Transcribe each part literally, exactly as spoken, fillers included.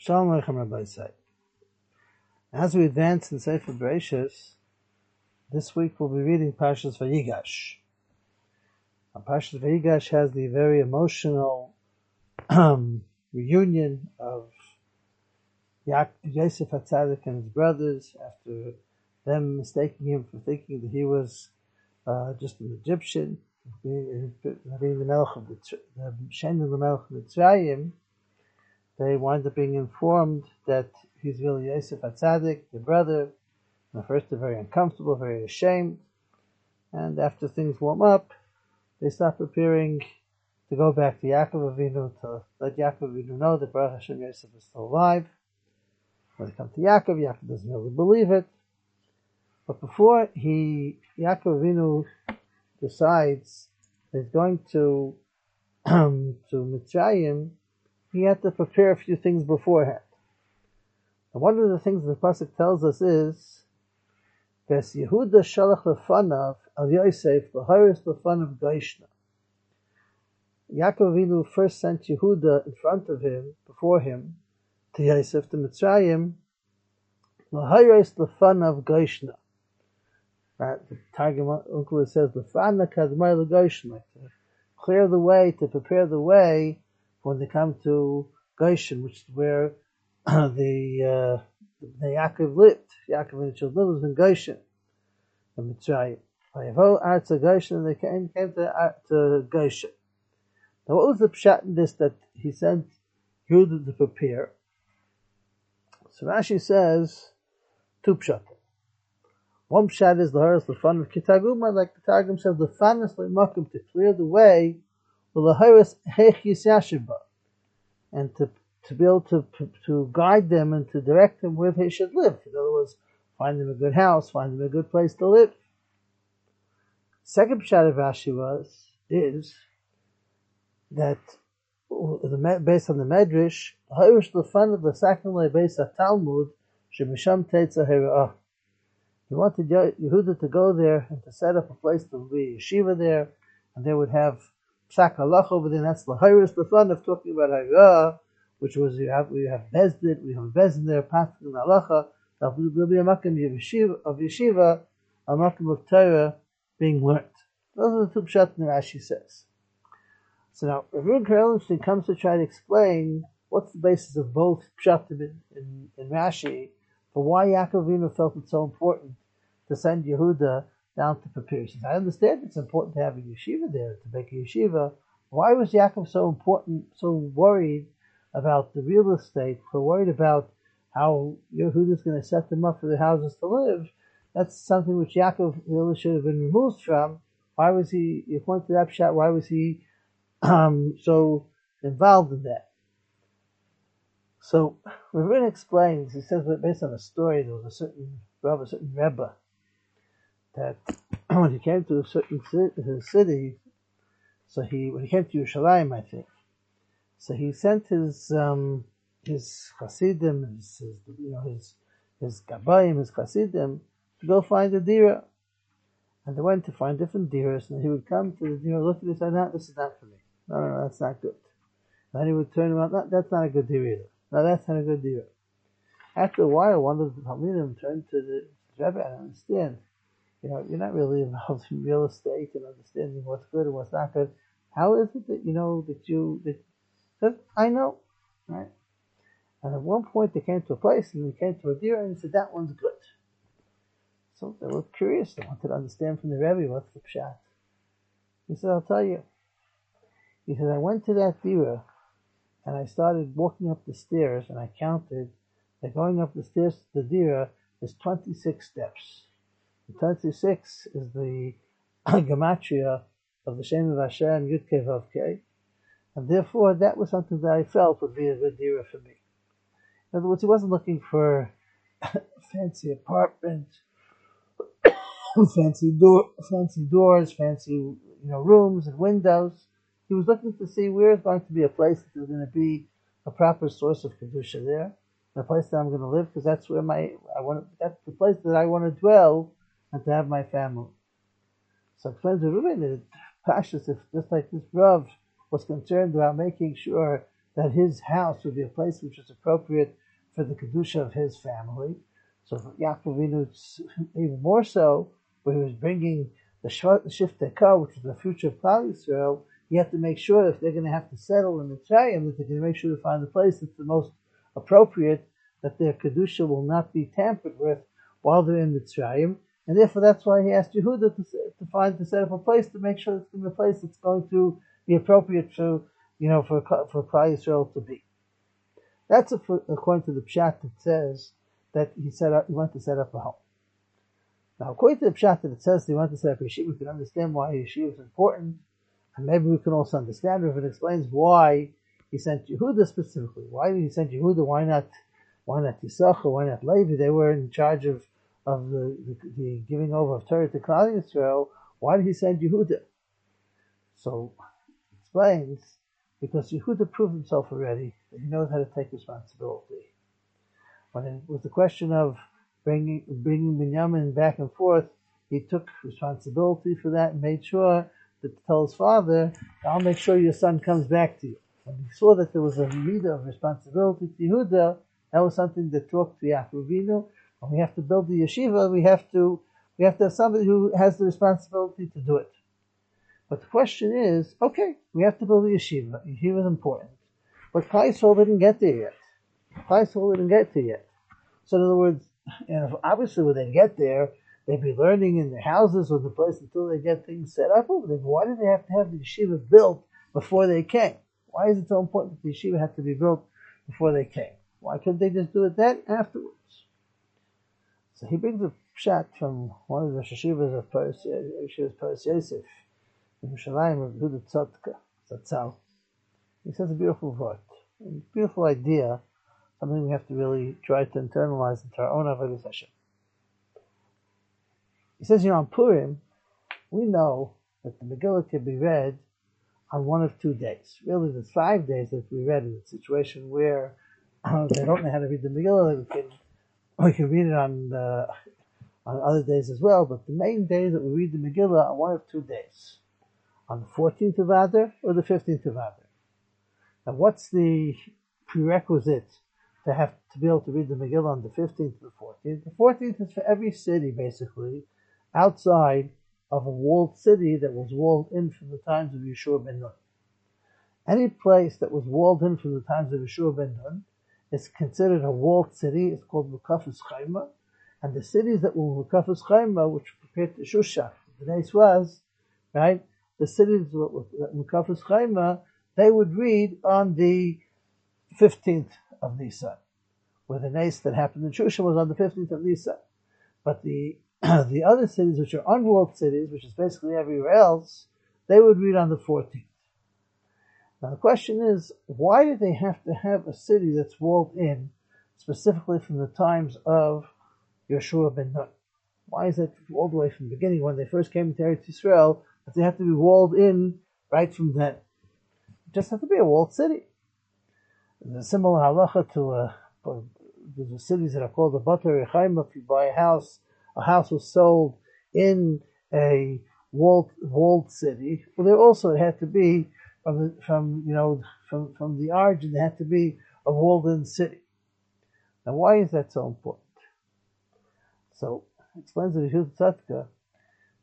Shalom Aleichem Rabbi Say. As we advance in Sefer Bereshis, this week we'll be reading Parshas Vayigash. Now, Parshas Vayigash has the very emotional reunion of Yosef Hatzadik and his brothers after them mistaking him for thinking that he was uh, just an Egyptian, being, being the Melech of the Sheinu Lamelek of Mitzrayim. They wind up being informed that he's really Yosef Hatzadik, their brother. And at first they're very uncomfortable, very ashamed. And after things warm up, they start preparing to go back to Yaakov Avinu, to let Yaakov Avinu know that Barat Hashem Yosef is still alive. When they come to Yaakov, Yaakov doesn't really believe it. But before he, Yaakov Avinu decides that he's going to, to Mitzrayim, he had to prepare a few things beforehand. And one of the things the Pasuk tells us is, Ves Yehuda shalach lefanav al Yosef l'hairis lefanav Gaishan. Yaakov Avinu first sent Yehuda in front of him, before him, to Yosef, to Mitzrayim, l'hairis lefanav Gaishan. Right, the Targum uncle says, lefanav kadmai l'Gaishan, to clear the way, to prepare the way, when they come to Gaishan, which is where uh, the, uh, the Yaakov lived. Yaakov and the children lived in Gaishan, in Mitzrayim. And they came, came to, uh, to Gaishan. Now what was the pshat in this that he sent Yehuda to prepare? So Rashi says, two pshat. One pshat is the Haras Lefan of Kitaguma, like the Targum says, the Fanas Makum, to clear the way, and to to be able to to guide them and to direct them where they should live. In other words, find them a good house, find them a good place to live. Second pshat of Rashi was is that based on the Medrash, he wanted Yehuda to go there and to set up a place to be yeshiva there, and they would have Psak halacha over there. That's the highest, the fun of talking about halacha, which was you have we have bezdin, we have bezdin there, pasuk halacha. That will be a makom of yeshiva, a makom of Torah being learned. Those are the two pshat that Rashi says. So now, Rebbe Kerlinstein comes to try to explain what's the basis of both pshat in, in, in Rashi for why Yaakov Avinu felt it's so important to send Yehuda down to prepare. He says, I understand it's important to have a yeshiva there, to make a yeshiva. Why was Yaakov so important, so worried about the real estate, so worried about how Yehuda's going to set them up for the houses to live? That's something which Yaakov really should have been removed from. Why was he, you point to that shot, why was he um, so involved in that? So, Rebbe explains, he says, based on a story, there was a certain Rebbe, a certain Rebbe, that when he came to a certain city, so he when he came to Yerushalayim, I think, so he sent his um, his chassidim, his, his you know his his gabayim, his chassidim, to go find a deerah, and they went to find different deerahs, and he would come to the deerah, look at it, and no, this is not for me. No, no, no, that's not good. And then he would turn around, no, that's not a good deerah either. No, that's not a good deerah. After a while, one of the talmidim turned to the Rebbe and understand. You know, you're not really involved in real estate and understanding what's good and what's not good. How is it that you know that you that, that I know, right? And at one point they came to a place and they came to a deer and they said that one's good. So they were curious. They wanted to understand from the Rebbe what's the pshat. He said, "I'll tell you." He said, "I went to that deer and I started walking up the stairs and I counted that going up the stairs to the deer is twenty-six steps." twenty-six is the gematria of the Shem of Hashem, Yud Kei Vav Kei, and therefore that was something that I felt would be a good deerah for me. In other words, he wasn't looking for a fancy apartment, fancy door, fancy doors, fancy you know rooms and windows. He was looking to see where is going to be a place that is going to be a proper source of kedusha there, the place that I'm going to live, because that's where my I want. That's the place that I want to dwell and to have my family. So friends of Reuben, Pashas, if just like this Rav was concerned about making sure that his house would be a place which was appropriate for the kedusha of his family. So Yaakov Avinu, even more so, when he was bringing the Shivtei Kah, which is the future of Klal Yisrael, you have to make sure if they're going to have to settle in Mitzrayim, that they're going to make sure to find a place that's the most appropriate, that their kedusha will not be tampered with while they're in Mitzrayim. And therefore, that's why he asked Yehuda to, to find to set up a place to make sure it's going to be a place that's going to be appropriate for, you know, for for Klal Yisrael to be. That's a, according to the Pshat that says that he set up, he wanted to set up a home. Now, according to the Pshat that it says that he wanted to set up a yeshiva, we can understand why yeshiva is important, and maybe we can also understand if it explains why he sent Yehuda specifically. Why did he send Yehuda? Why not? Why not Yisachar? Why not Levi? They were in charge of of the, the, the giving over of Torah to Klal Yisrael. Why did he send Yehuda? So it explains. Because Yehuda proved himself already that he knows how to take responsibility. When it was the question of bringing bringing Binyamin back and forth, he took responsibility for that and made sure to tell his father, "I'll make sure your son comes back to you." When he saw that there was a leader of responsibility to Yehuda, that was something that talked to Yaakov Avinu. When we have to build the yeshiva, we have to we have to have somebody who has the responsibility to do it. But the question is, okay, we have to build a yeshiva. Yeshiva is important. But Klal Yisrael didn't get there yet. Klal Yisrael didn't get there yet. So in other words, you know, obviously when they get there, they'd be learning in their houses or the place until they get things set up over there. Why did they have to have the yeshiva built before they came? Why is it so important that the yeshiva had to be built before they came? Why couldn't they just do it then afterwards? So he brings a pshat from one of the yeshivas of Parshas Yosef, in Yerushalayim of Yehuda Tzadka, Tzatzal. He says a beautiful word, a beautiful idea, something we have to really try to internalize into our own Avodas Hashem. He says, you know, on Purim, we know that the Megillah can be read on one of two days. Really, there's five days that we read in a situation where uh, they don't know how to read the Megillah. We can, we can read it on, uh, on other days as well, but the main days that we read the Megillah are one of two days. On the fourteenth of Adar or the fifteenth of Adar. Now, what's the prerequisite to have to be able to read the Megillah on the fifteenth and the fourteenth? The fourteenth is for every city, basically, outside of a walled city that was walled in from the times of Yeshua Ben-Nun. Any place that was walled in from the times of Yeshua Ben-Nun is considered a walled city. It's called Mukafiz Chaimah, and the cities that were Mukafiz Chaimah, which prepared to Shusha, the place was right. The cities that Mukafiz Chaimah, they would read on the fifteenth of Nisan, where the Nes that happened in Shusha was on the fifteenth of Nisan. But the the other cities, which are unwalled cities, which is basically everywhere else, they would read on the fourteenth. Now the question is, why do they have to have a city that's walled in, specifically from the times of Yeshua Ben-Nun? Why is that all the way from the beginning, when they first came to Eretz Yisrael, that they have to be walled in right from then? It just has to be a walled city. There's a similar halacha to a, a, the cities that are called the Barat Hashem. If you buy a house, a house was sold in a walled walled city. Well, there also it had to be from the, from you know from, from the origin. It had to be a walled-in city. Now, why is that so important? So it explains it to Yehuda Tzadka,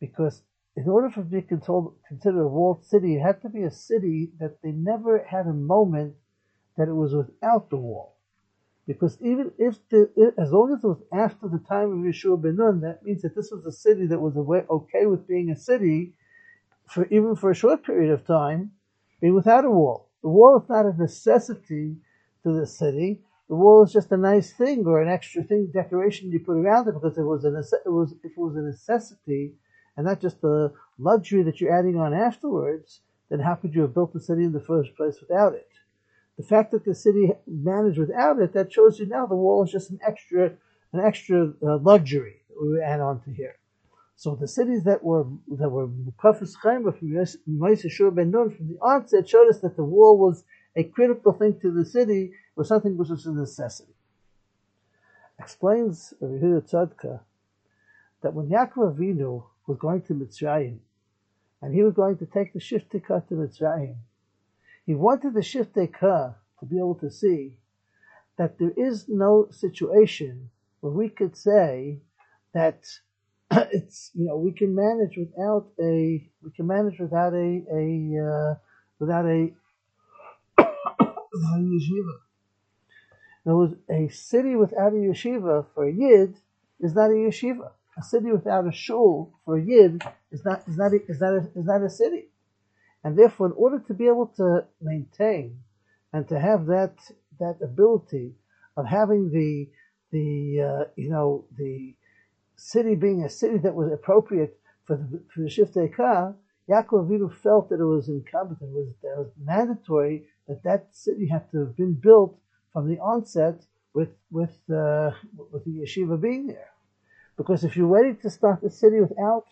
because in order for it to be considered a walled city, it had to be a city that they never had a moment that it was without the wall. Because even if, the, as long as it was after the time of Yeshua Ben-Nun, that means that this was a city that was away, okay with being a city, for even for a short period of time, being without a wall. The wall is not a necessity to the city. The wall is just a nice thing or an extra thing, decoration you put around it, because it was a, nece- it was, if it was a necessity, and not just the luxury that you're adding on afterwards, then how could you have built the city in the first place without it? The fact that the city managed without it, that shows you now the wall is just an extra an extra uh, luxury that we add on to here. So the cities that were that were Mukafiz Chaimah from Yeshua Ben-Nun from the onset showed us that the wall was a critical thing to the city, was something which was a necessity. Explains Yehuda Tzadka that when Yaakov Avinu was going to Mitzrayim, and he was going to take the Shivtei Kah to Mitzrayim, he wanted the Shivtei Kah to be able to see that there is no situation where we could say that it's, you know, we can manage without a we can manage without a a uh, without a yeshiva. There was a city without a yeshiva for a yid is not a yeshiva. A city without a shul for a yid is not is not a, is not a, is not a city. And therefore, in order to be able to maintain and to have that that ability of having the the uh, you know the city being a city that was appropriate for the, for the Shivtei Kah, Yaakov Avinu felt that it was incumbent, it was, it was mandatory that that city had to have been built from the onset with with uh, with the yeshiva being there, because if you're ready to start the city without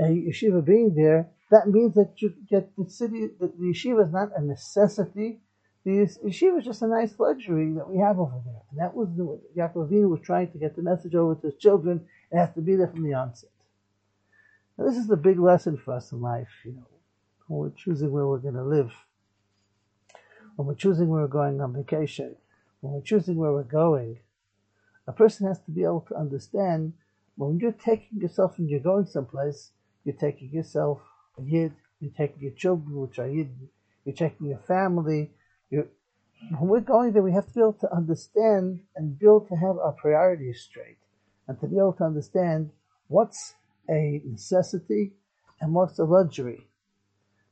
a yeshiva being there, that means that you get the city, that the yeshiva is not a necessity. The yeshiva is just a nice luxury that we have over there. And that was what Yaakov Avinu was trying to get the message over to his children. It has to be there from the onset. Now, this is the big lesson for us in life, you know, when we're choosing where we're going to live, when we're choosing where we're going on vacation, when we're choosing where we're going. A person has to be able to understand when you're taking yourself and you're going someplace, you're taking yourself a yid, you're taking your children, which are yid, you're taking your family. You're, when we're going there, we have to be able to understand and be able to have our priorities straight, and to be able to understand what's a necessity and what's a luxury.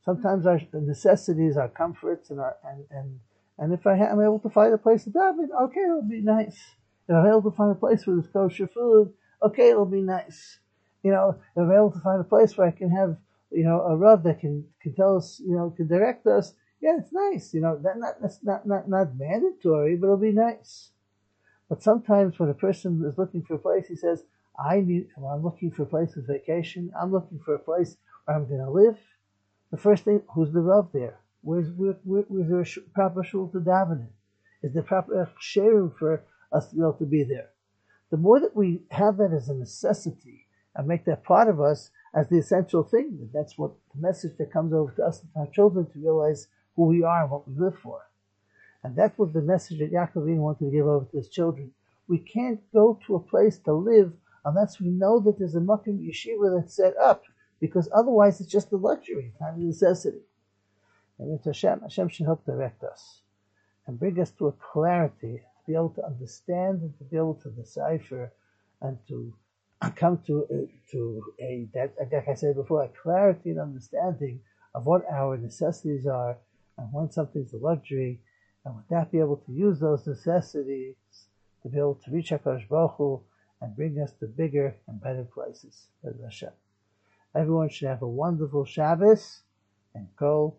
Sometimes our necessities, our comforts, and our and and, and if I ha- I'm able to find a place to dive in, okay, it'll be nice. If I'm able to find a place where there's kosher food, okay, it'll be nice. You know, if I'm able to find a place where I can have, you know, a rub that can, can tell us, you know, can direct us. Yeah, it's nice. You know, that not, that's not, not, not mandatory, but it'll be nice. But sometimes when a person is looking for a place, he says, I need, well, I'm looking for a place for vacation. I'm looking for a place where I'm going to live. The first thing, who's the rub there? Where's, where, where, where's there a sh- proper shul to daven in? Is there proper sharing for us to be able to be there? The more that we have that as a necessity and make that part of us, as the essential thing, that's what the message that comes over to us and our children, to realize who we are and what we live for. And that was the message that Yaakov Avinu wanted to give over to his children. We can't go to a place to live unless we know that there's a Makum yeshiva that's set up, because otherwise it's just a luxury, it's not a necessity. And it's Hashem. Hashem should help direct us and bring us to a clarity, to be able to understand and to be able to decipher and to come to a, to a that, like I said before, a clarity and understanding of what our necessities are and when something's a luxury, and with that be able to use those necessities to be able to reach HaKadosh Baruch Hu and bring us to bigger and better places. Barat Hashem. Everyone should have a wonderful Shabbos and go